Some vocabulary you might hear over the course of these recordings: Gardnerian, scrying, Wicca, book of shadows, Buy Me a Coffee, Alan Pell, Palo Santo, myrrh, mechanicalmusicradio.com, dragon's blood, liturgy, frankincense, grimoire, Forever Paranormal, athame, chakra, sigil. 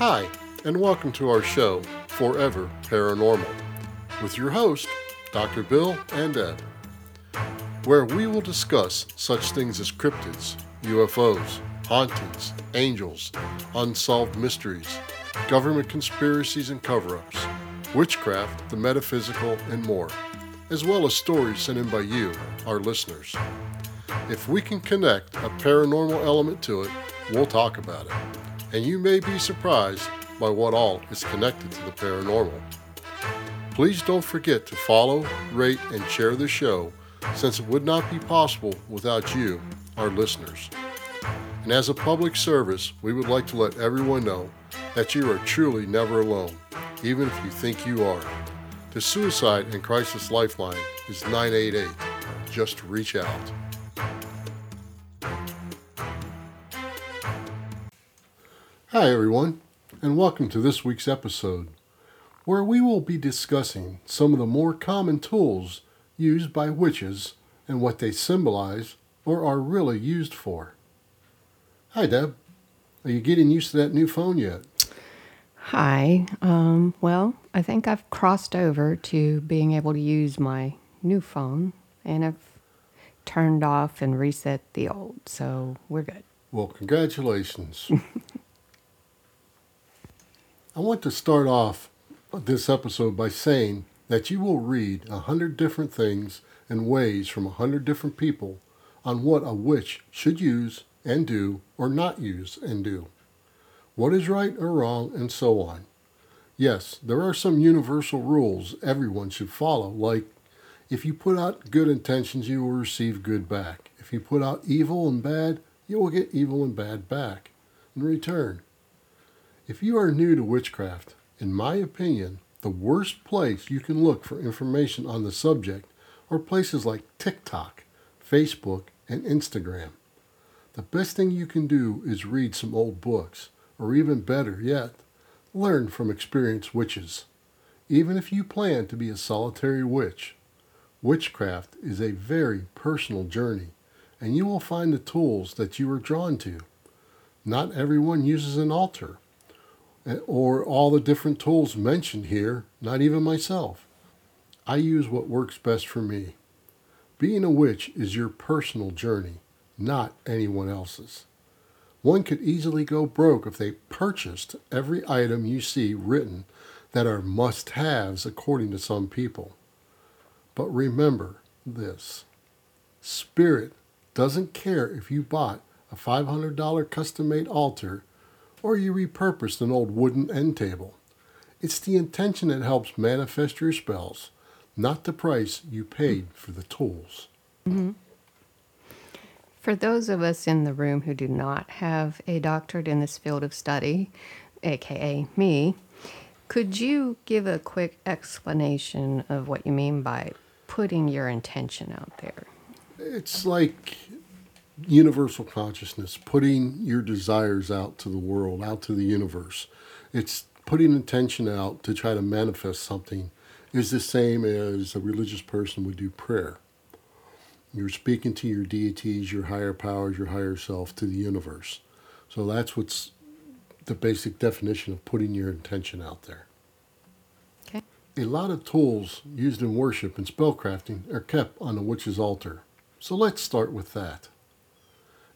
Hi, and welcome to our show, Forever Paranormal, with your host, Dr. Bill and Ed, where we will discuss such things as cryptids, UFOs, hauntings, angels, unsolved mysteries, government conspiracies and cover-ups, witchcraft, the metaphysical, and more, as well as stories sent in by you, our listeners. If we can connect a paranormal element to it, we'll talk about it. And you may be surprised by what all is connected to the paranormal. Please don't forget to follow, rate, and share the show, since it would not be possible without you, our listeners. And as a public service, we would like to let everyone know that you are truly never alone, even if you think you are. The Suicide and Crisis Lifeline is 988. Just reach out. Hi everyone, and welcome to this week's episode, where we will be discussing some of the more common tools used by witches and what they symbolize or are really used for. Hi Deb, are you getting used to that new phone yet? Hi, well, I think I've crossed over to being able to use my new phone, and I've turned off and reset the old, so we're good. Well, congratulations. I want to start off this episode by saying that you will read 100 different things and ways from 100 different people on what a witch should use and do or not use and do, what is right or wrong, and so on. Yes, there are some universal rules everyone should follow, like if you put out good intentions, you will receive good back. If you put out evil and bad, you will get evil and bad back in return. If you are new to witchcraft, in my opinion, the worst place you can look for information on the subject are places like TikTok, Facebook, and Instagram. The best thing you can do is read some old books, or even better yet, learn from experienced witches, even if you plan to be a solitary witch. Witchcraft is a very personal journey, and you will find the tools that you are drawn to. Not everyone uses an altar, or all the different tools mentioned here, not even myself. I use what works best for me. Being a witch is your personal journey, not anyone else's. One could easily go broke if they purchased every item you see written that are must-haves according to some people. But remember this. Spirit doesn't care if you bought a $500 custom-made altar or you repurposed an old wooden end table. It's the intention that helps manifest your spells, not the price you paid for the tools. Mm-hmm. For those of us in the room who do not have a doctorate in this field of study, aka me, could you give a quick explanation of what you mean by putting your intention out there? It's like universal consciousness, putting your desires out to the world, out to the universe. It's putting intention out to try to manifest something is the same as a religious person would do prayer. You're speaking to your deities, your higher powers, your higher self, to the universe. So that's what's the basic definition of putting your intention out there. Okay. A lot of tools used in worship and spellcrafting are kept on a witch's altar. So let's start with that.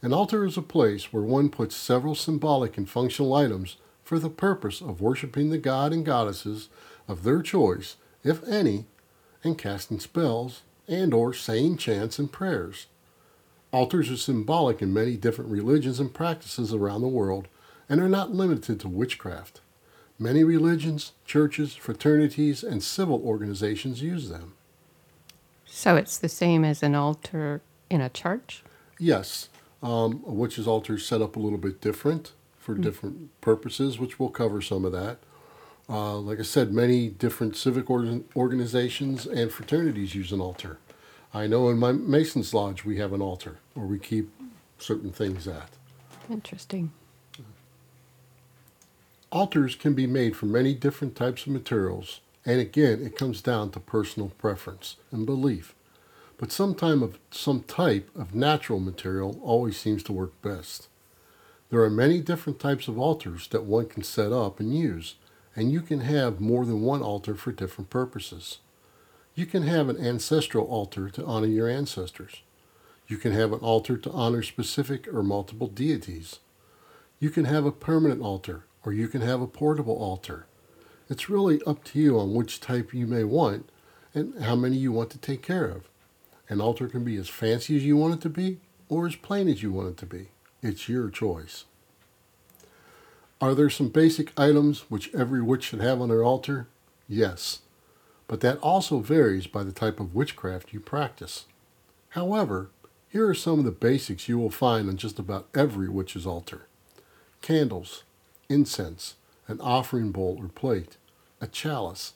An altar is a place where one puts several symbolic and functional items for the purpose of worshiping the god and goddesses of their choice, if any, and casting spells and or saying chants and prayers. Altars are symbolic in many different religions and practices around the world and are not limited to witchcraft. Many religions, churches, fraternities, and civil organizations use them. So it's the same as an altar in a church? Yes. A witch's altar is set up a little bit different for different purposes, which we'll cover some of that. Like I said, many different civic organizations and fraternities use an altar. I know in my Mason's Lodge we have an altar where we keep certain things at. Interesting. Altars can be made from many different types of materials, and again, it comes down to personal preference and belief. But some type of natural material always seems to work best. There are many different types of altars that one can set up and use, and you can have more than one altar for different purposes. You can have an ancestral altar to honor your ancestors. You can have an altar to honor specific or multiple deities. You can have a permanent altar, or you can have a portable altar. It's really up to you on which type you may want and how many you want to take care of. An altar can be as fancy as you want it to be or as plain as you want it to be. It's your choice. Are there some basic items which every witch should have on their altar? Yes, but that also varies by the type of witchcraft you practice. However, here are some of the basics you will find on just about every witch's altar. Candles, incense, an offering bowl or plate, a chalice,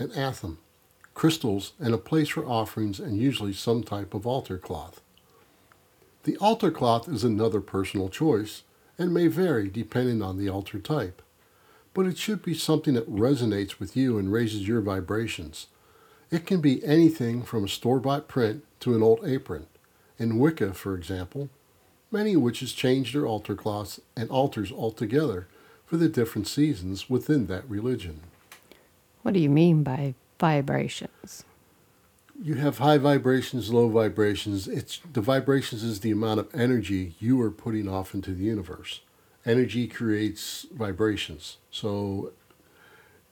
an athame, crystals, and a place for offerings, and usually some type of altar cloth. The altar cloth is another personal choice and may vary depending on the altar type, but it should be something that resonates with you and raises your vibrations. It can be anything from a store-bought print to an old apron. In Wicca, for example, many witches change their altar cloths and altars altogether for the different seasons within that religion. What do you mean by vibrations? You have high vibrations, low vibrations. The vibrations is the amount of energy you are putting off into the universe. Energy creates vibrations. So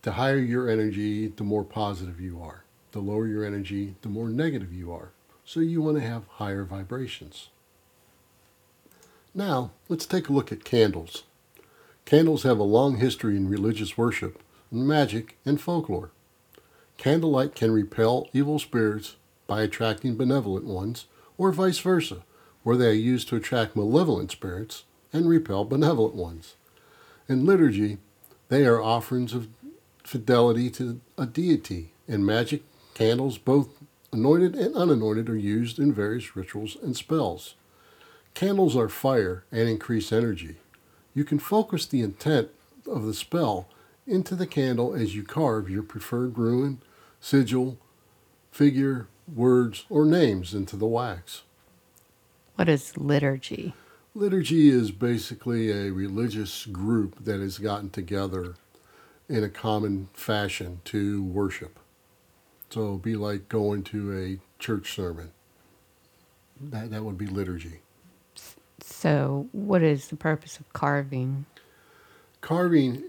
the higher your energy, the more positive you are. The lower your energy, the more negative you are. So you want to have higher vibrations. Now, let's take a look at candles. Candles have a long history in religious worship, magic, and folklore. Candlelight can repel evil spirits by attracting benevolent ones, or vice versa, where they are used to attract malevolent spirits and repel benevolent ones. In liturgy, they are offerings of fidelity to a deity. In magic, candles, both anointed and unanointed, are used in various rituals and spells. Candles are fire and increase energy. You can focus the intent of the spell into the candle as you carve your preferred rune, sigil, figure, words, or names into the wax. What is liturgy? Liturgy is basically a religious group that has gotten together in a common fashion to worship. So it would be like going to a church sermon. That would be liturgy. So what is the purpose of carving? Carving,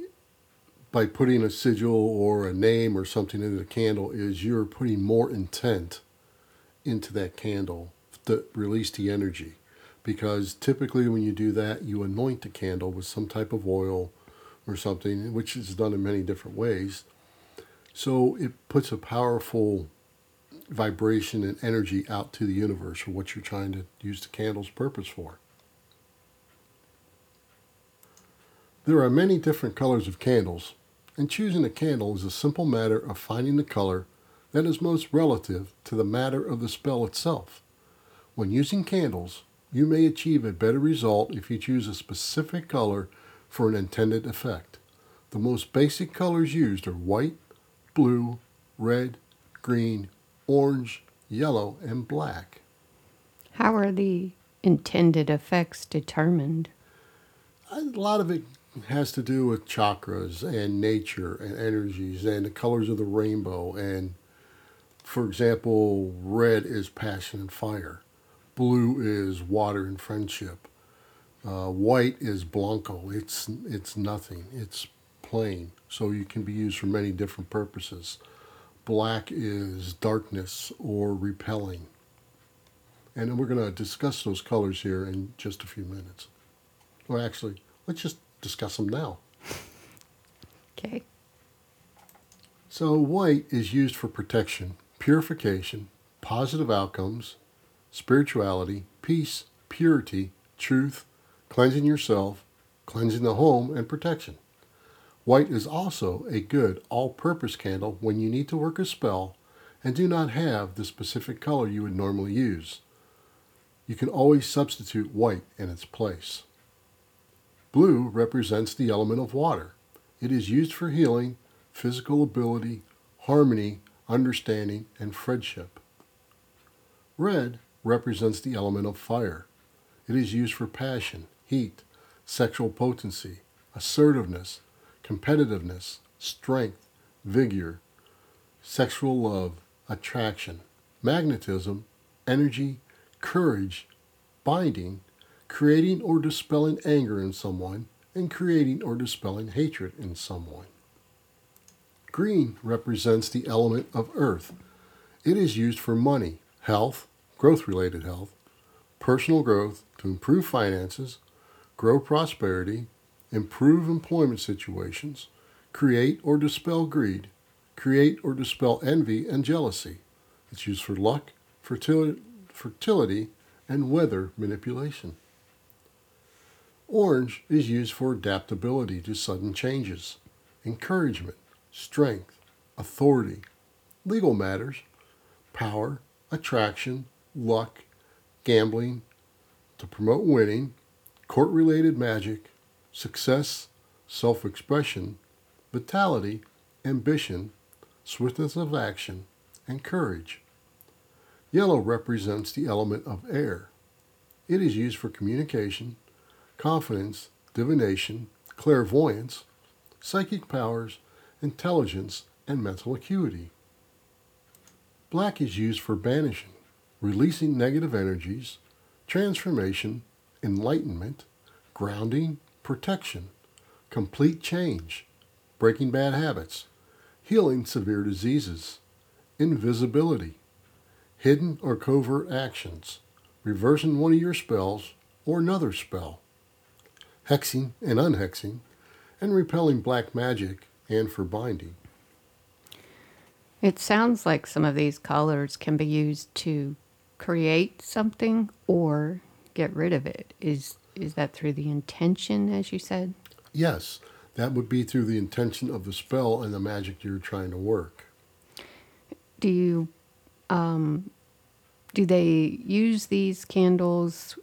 by putting a sigil or a name or something into the candle, is you're putting more intent into that candle to release the energy. Because typically when you do that, you anoint the candle with some type of oil or something, which is done in many different ways. So it puts a powerful vibration and energy out to the universe for what you're trying to use the candle's purpose for. There are many different colors of candles, and choosing a candle is a simple matter of finding the color that is most relative to the matter of the spell itself. When using candles, you may achieve a better result if you choose a specific color for an intended effect. The most basic colors used are white, blue, red, green, orange, yellow, and black. How are the intended effects determined? A lot of it has to do with chakras and nature and energies and the colors of the rainbow. And for example, red is passion and fire. Blue is water and friendship. White is blanco. It's nothing. It's plain. So you can be used for many different purposes. Black is darkness or repelling. And we're going to discuss those colors here in just a few minutes. Well, actually, let's just discuss them now. Okay. So white is used for protection, purification, positive outcomes, spirituality, peace, purity, truth, cleansing yourself, cleansing the home, and protection. White is also a good all-purpose candle when you need to work a spell and do not have the specific color you would normally use. You can always substitute white in its place. Blue represents the element of water. It is used for healing, physical ability, harmony, understanding, and friendship. Red represents the element of fire. It is used for passion, heat, sexual potency, assertiveness, competitiveness, strength, vigor, sexual love, attraction, magnetism, energy, courage, binding, creating or dispelling anger in someone, and creating or dispelling hatred in someone. Green represents the element of earth. It is used for money, health, growth-related health, personal growth to improve finances, grow prosperity, improve employment situations, create or dispel greed, create or dispel envy and jealousy. It's used for luck, fertility, and weather manipulation. Orange is used for adaptability to sudden changes, encouragement, strength, authority, legal matters, power, attraction, luck, gambling, to promote winning, court-related magic, success, self-expression, vitality, ambition, swiftness of action, and courage. Yellow represents the element of air. It is used for communication, confidence, divination, clairvoyance, psychic powers, intelligence, and mental acuity. Black is used for banishing, releasing negative energies, transformation, enlightenment, grounding, protection, complete change, breaking bad habits, healing severe diseases, invisibility, hidden or covert actions, reversing one of your spells or another spell, hexing and unhexing, and repelling black magic and for binding. It sounds like some of these colors can be used to create something or get rid of it. Is that through the intention, as you said? Yes, that would be through the intention of the spell and the magic you're trying to work. Do you, do they use these candles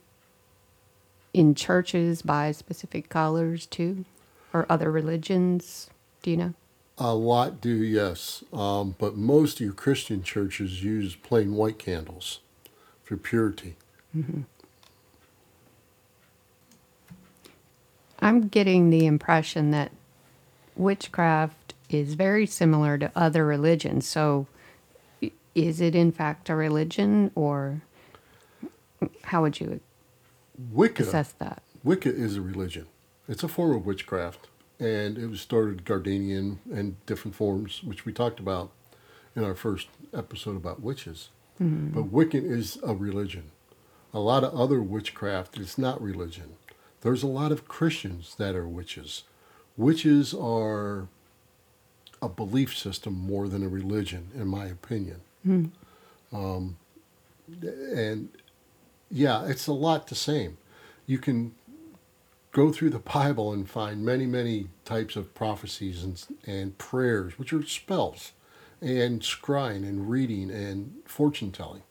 in churches by specific colors too, or other religions? Do you know? A lot do, yes. But most of your Christian churches use plain white candles for purity. Mm-hmm. I'm getting the impression that witchcraft is very similar to other religions. So is it in fact a religion, or how would you assess that? Wicca is a religion. It's a form of witchcraft. And it was started Gardnerian and different forms, which we talked about in our first episode about witches. Mm-hmm. But Wiccan is a religion. A lot of other witchcraft is not religion. There's a lot of Christians that are witches. Witches are a belief system more than a religion, in my opinion. Mm-hmm. And yeah, it's a lot the same. You can go through the Bible and find many, many types of prophecies and prayers, which are spells, and scrying and reading and fortune telling.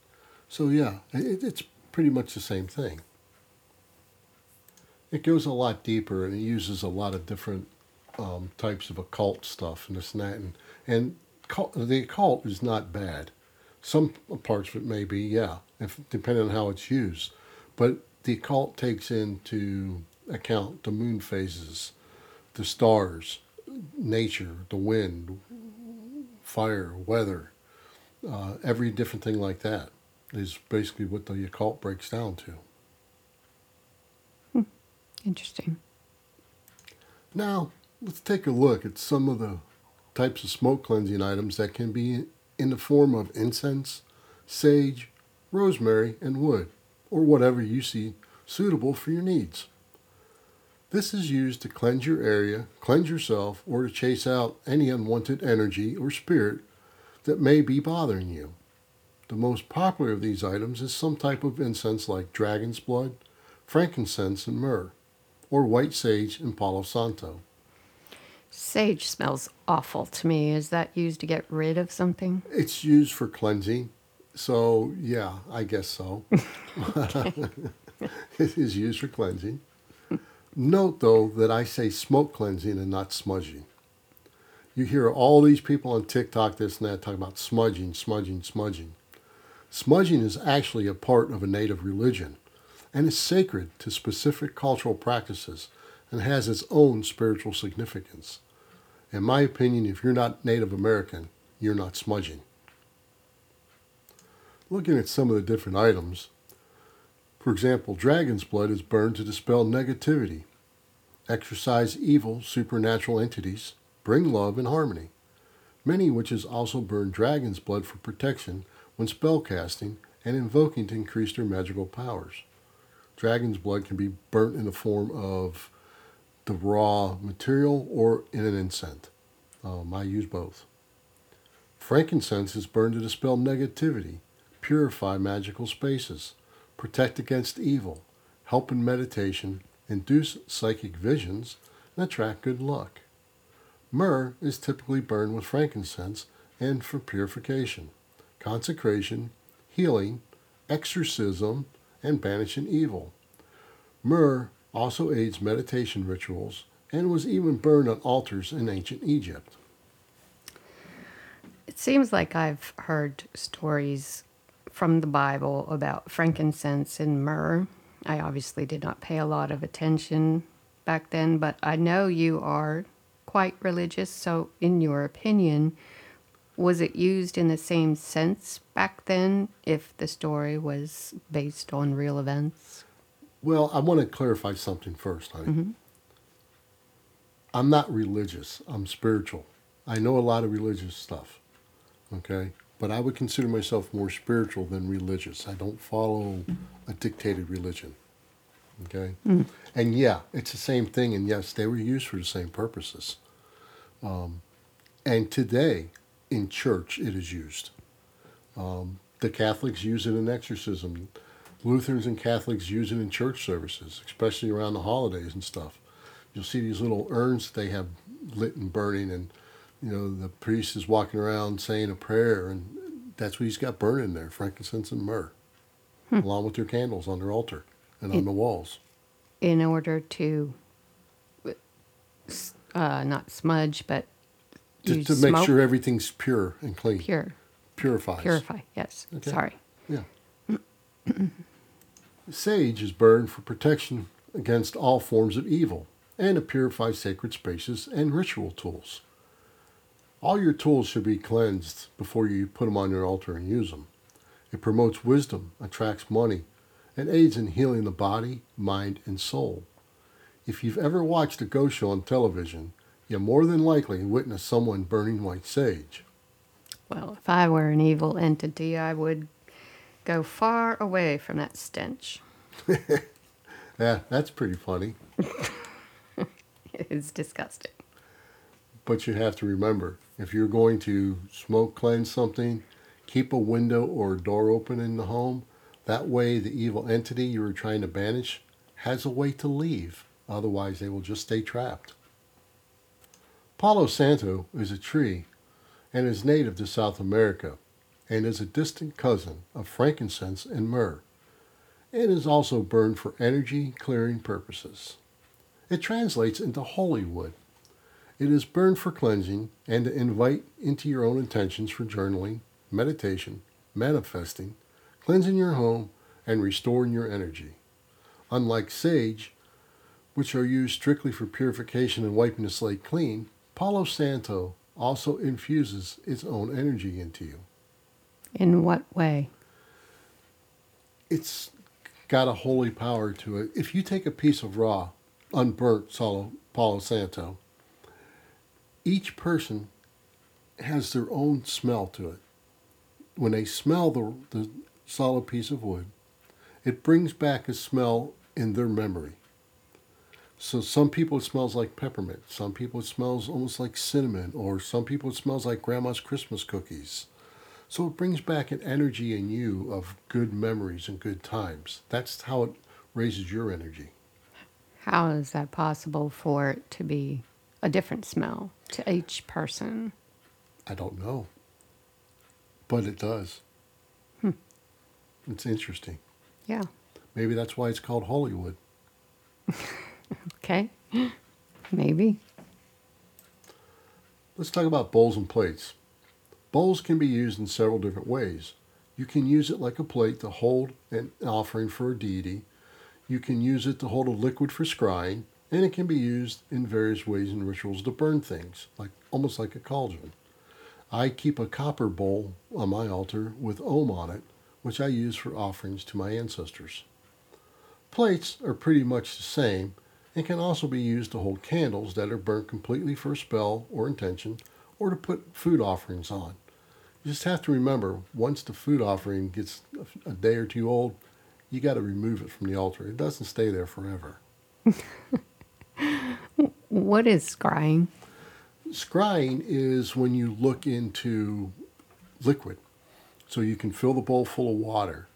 So yeah, it's pretty much the same thing. It goes a lot deeper, and it uses a lot of different types of occult stuff and this and that. And the occult is not bad. Some parts of it may be, yeah, depending on how it's used. But the occult takes into account the moon phases, the stars, nature, the wind, fire, weather, every different thing like that is basically what the occult breaks down to. Interesting. Now, let's take a look at some of the types of smoke cleansing items that can be in the form of incense, sage, rosemary, and wood, or whatever you see suitable for your needs. This is used to cleanse your area, cleanse yourself, or to chase out any unwanted energy or spirit that may be bothering you. The most popular of these items is some type of incense like dragon's blood, frankincense, and myrrh, or white sage and Palo Santo. Sage smells awful to me. Is that used to get rid of something? It's used for cleansing. So, yeah, I guess so. It is used for cleansing. Note, though, that I say smoke cleansing and not smudging. You hear all these people on TikTok, this and that, talking about smudging, smudging, smudging. Smudging is actually a part of a native religion and is sacred to specific cultural practices and has its own spiritual significance. In my opinion, if you're not Native American, you're not smudging. Looking at some of the different items, for example, dragon's blood is burned to dispel negativity, exorcise evil supernatural entities, bring love and harmony. Many witches also burn dragon's blood for protection when spellcasting and invoking to increase their magical powers. Dragon's blood can be burnt in the form of the raw material or in an incense. I use both. Frankincense is burned to dispel negativity, purify magical spaces, protect against evil, help in meditation, induce psychic visions, and attract good luck. Myrrh is typically burned with frankincense and for purification, consecration, healing, exorcism, and banishing evil. Myrrh also aids meditation rituals and was even burned on altars in ancient Egypt. It seems like I've heard stories from the Bible about frankincense and myrrh. I obviously did not pay a lot of attention back then, but I know you are quite religious, so in your opinion, was it used in the same sense back then if the story was based on real events? Well, I want to clarify something first, honey. Mm-hmm. I'm not religious. I'm spiritual. I know a lot of religious stuff, okay? But I would consider myself more spiritual than religious. I don't follow a dictated religion, okay? Mm-hmm. And yeah, it's the same thing, and yes, they were used for the same purposes. And today, in church, it is used. The Catholics use it in exorcism. Lutherans and Catholics use it in church services, especially around the holidays and stuff. You'll see these little urns that they have lit and burning, and you know the priest is walking around saying a prayer, and that's what he's got burning there, frankincense and myrrh, along with their candles on their altar and on the walls. In order to not smudge, but to make sure everything's pure and clean. Purify, yes. Okay. Sorry. Yeah. Sage is burned for protection against all forms of evil and to purify sacred spaces and ritual tools. All your tools should be cleansed before you put them on your altar and use them. It promotes wisdom, attracts money, and aids in healing the body, mind, and soul. If you've ever watched a ghost show on television, you more than likely witness someone burning white sage. Well, if I were an evil entity, I would go far away from that stench. Yeah, that's pretty funny. It's disgusting. But you have to remember, if you're going to smoke cleanse something, keep a window or door open in the home. That way the evil entity you were trying to banish has a way to leave. Otherwise, they will just stay trapped. Palo Santo is a tree and is native to South America, and is a distant cousin of frankincense and myrrh, and is also burned for energy clearing purposes. It translates into holy wood. It is burned for cleansing and to invite into your own intentions for journaling, meditation, manifesting, cleansing your home, and restoring your energy. Unlike sage, which are used strictly for purification and wiping the slate clean, Palo Santo also infuses its own energy into you. In what way? It's got a holy power to it. If you take a piece of raw, unburnt Palo Santo, each person has their own smell to it. When they smell the solid piece of wood, it brings back a smell in their memory. So some people it smells like peppermint. Some people it smells almost like cinnamon, or some people it smells like grandma's Christmas cookies. So it brings back an energy in you of good memories and good times. That's how it raises your energy. How is that possible for it to be a different smell to each person? I don't know, but it does. It's interesting. Yeah. Maybe that's why it's called Hollywood. Okay, maybe. Let's talk about bowls and plates. Bowls can be used in several different ways. You can use it like a plate to hold an offering for a deity. You can use it to hold a liquid for scrying, and it can be used in various ways in rituals to burn things, like almost like a cauldron. I keep a copper bowl on my altar with om on it, which I use for offerings to my ancestors. Plates are pretty much the same and can also be used to hold candles that are burnt completely for a spell or intention, or to put food offerings on. You just have to remember, once the food offering gets a day or two old, you got to remove it from the altar. It doesn't stay there forever. What is scrying? Scrying is when you look into liquid. So you can fill the bowl full of water,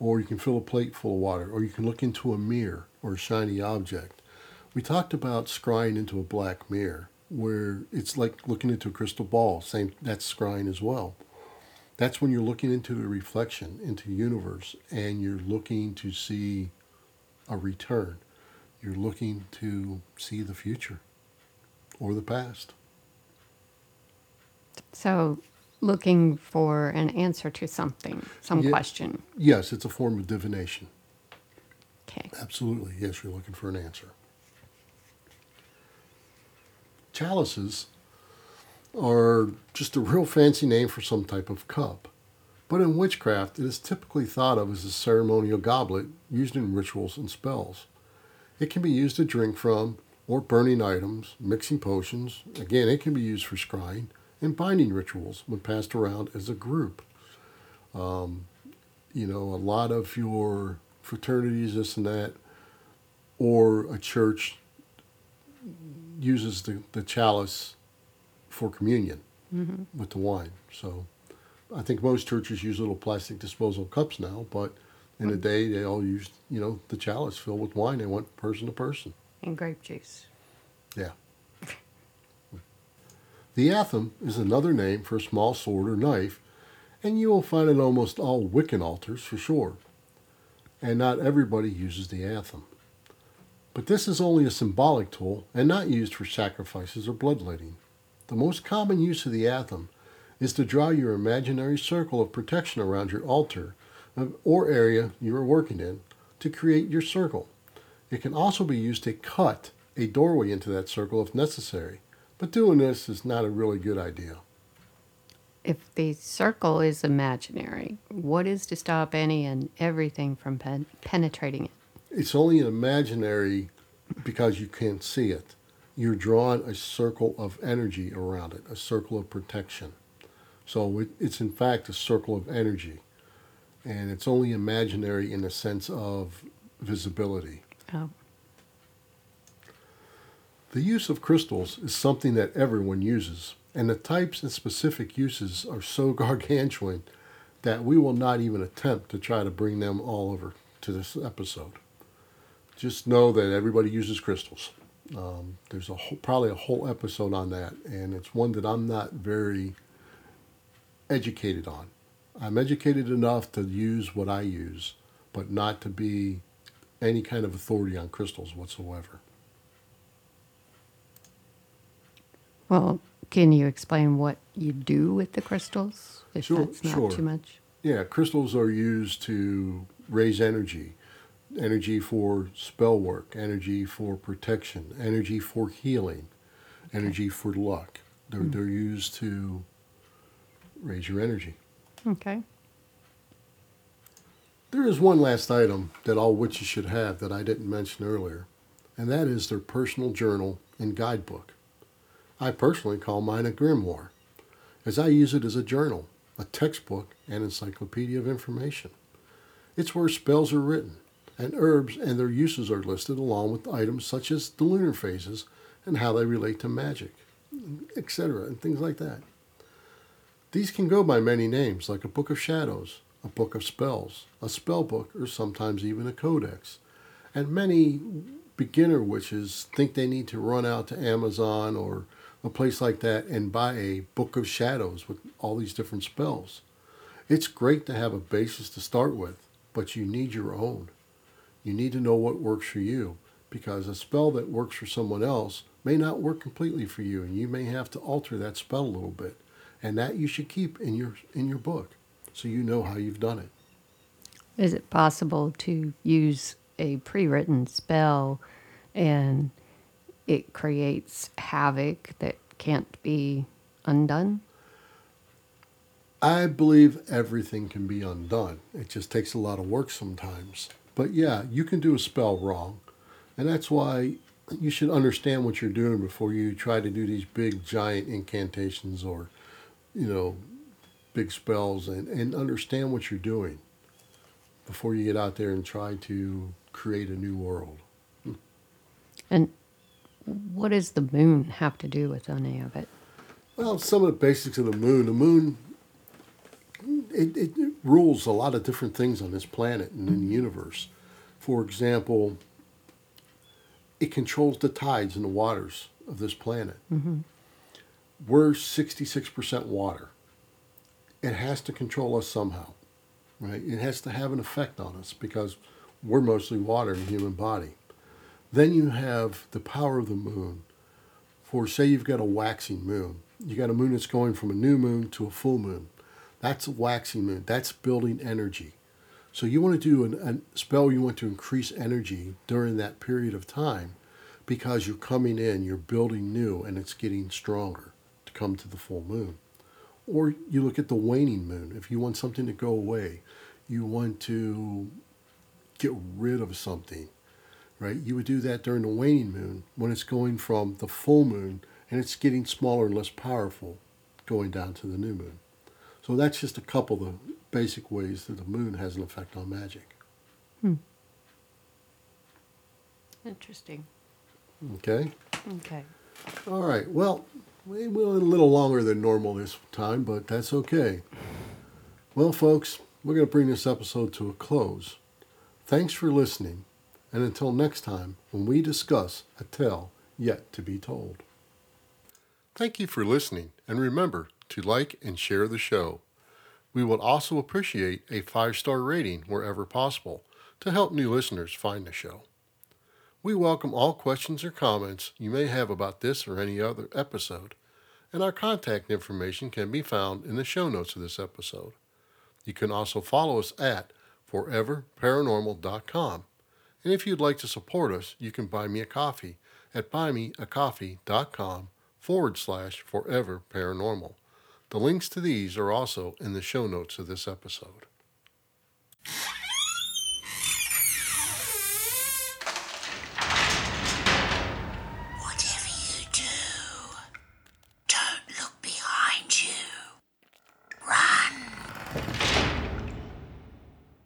or you can fill a plate full of water, or you can look into a mirror or a shiny object. We talked about scrying into a black mirror, where it's like looking into a crystal ball. Same, that's scrying as well. That's when you're looking into the reflection, into the universe, and you're looking to see a return. You're looking to see the future or the past. So looking for an answer to something, some question. Yes, it's a form of divination. Okay. Absolutely. Yes, you're looking for an answer. Chalices are just a real fancy name for some type of cup, but in witchcraft it is typically thought of as a ceremonial goblet used in rituals and spells. It can be used to drink from, or burning items, mixing potions. Again, it can be used for scrying and binding rituals when passed around as a group. A lot of your fraternities, this and that, or a church uses the chalice for communion with the wine. So I think most churches use little plastic disposal cups now, but in the day they all used, the chalice filled with wine. They went person to person. And grape juice. Yeah. The athame is another name for a small sword or knife, and you will find it on almost all Wiccan altars for sure. And not everybody uses the athame. But this is only a symbolic tool and not used for sacrifices or bloodletting. The most common use of the athame is to draw your imaginary circle of protection around your altar or area you are working in to create your circle. It can also be used to cut a doorway into that circle if necessary, but doing this is not a really good idea. If the circle is imaginary, what is to stop any and everything from penetrating it? It's only an imaginary because you can't see it. You're drawing a circle of energy around it, a circle of protection. So it's in fact a circle of energy. And it's only imaginary in the sense of visibility. Oh. The use of crystals is something that everyone uses, and the types and specific uses are so gargantuan that we will not even attempt to try to bring them all over to this episode. Just know that everybody uses crystals. There's probably a whole episode on that, and it's one that I'm not very educated on. I'm educated enough to use what I use, but not to be any kind of authority on crystals whatsoever. Well, can you explain what you do with the crystals, if that's not too much? Yeah, crystals are used to raise energy. Energy for spell work, energy for protection, energy for healing, energy for luck. They're used to raise your energy. Okay. There is one last item that all witches should have that I didn't mention earlier, and that is their personal journal and guidebook. I personally call mine a grimoire, as I use it as a journal, a textbook, and encyclopedia of information. It's where spells are written, and herbs and their uses are listed, along with items such as the lunar phases and how they relate to magic, etc., and things like that. These can go by many names, like a book of shadows, a book of spells, a spell book, or sometimes even a codex. And many beginner witches think they need to run out to Amazon or a place like that and buy a book of shadows with all these different spells. It's great to have a basis to start with, but you need your own. You need to know what works for you, because a spell that works for someone else may not work completely for you, and you may have to alter that spell a little bit, and that you should keep in your book, so you know how you've done it. Is it possible to use a pre-written spell and it creates havoc that can't be undone? I believe everything can be undone. It just takes a lot of work sometimes. But yeah, you can do a spell wrong. And that's why you should understand what you're doing before you try to do these big, giant incantations or, you know, big spells, and understand what you're doing before you get out there and try to create a new world. And what does the moon have to do with any of it? Well, some of the basics of the moon... It rules a lot of different things on this planet and in the universe. For example, it controls the tides and the waters of this planet. Mm-hmm. We're 66% water. It has to control us somehow, right? It has to have an effect on us because we're mostly water in the human body. Then you have the power of the moon. For say you've got a waxing moon. You got a moon that's going from a new moon to a full moon. That's a waxing moon. That's building energy. So you want to do a spell, you want to increase energy during that period of time because you're coming in, you're building new, and it's getting stronger to come to the full moon. Or you look at the waning moon. If you want something to go away, you want to get rid of something, right? You would do that during the waning moon when it's going from the full moon and it's getting smaller and less powerful going down to the new moon. So that's just a couple of the basic ways that the moon has an effect on magic. Hmm. Interesting. Okay. Okay. All right. Well, we went a little longer than normal this time, but that's okay. Well, folks, we're going to bring this episode to a close. Thanks for listening, and until next time, when we discuss a tale yet to be told. Thank you for listening, and remember to like and share the show. We would also appreciate a 5-star rating wherever possible to help new listeners find the show. We welcome all questions or comments you may have about this or any other episode, and our contact information can be found in the show notes of this episode. You can also follow us at foreverparanormal.com, and if you'd like to support us, you can buy me a coffee at buymeacoffee.com/foreverparanormal. The links to these are also in the show notes of this episode.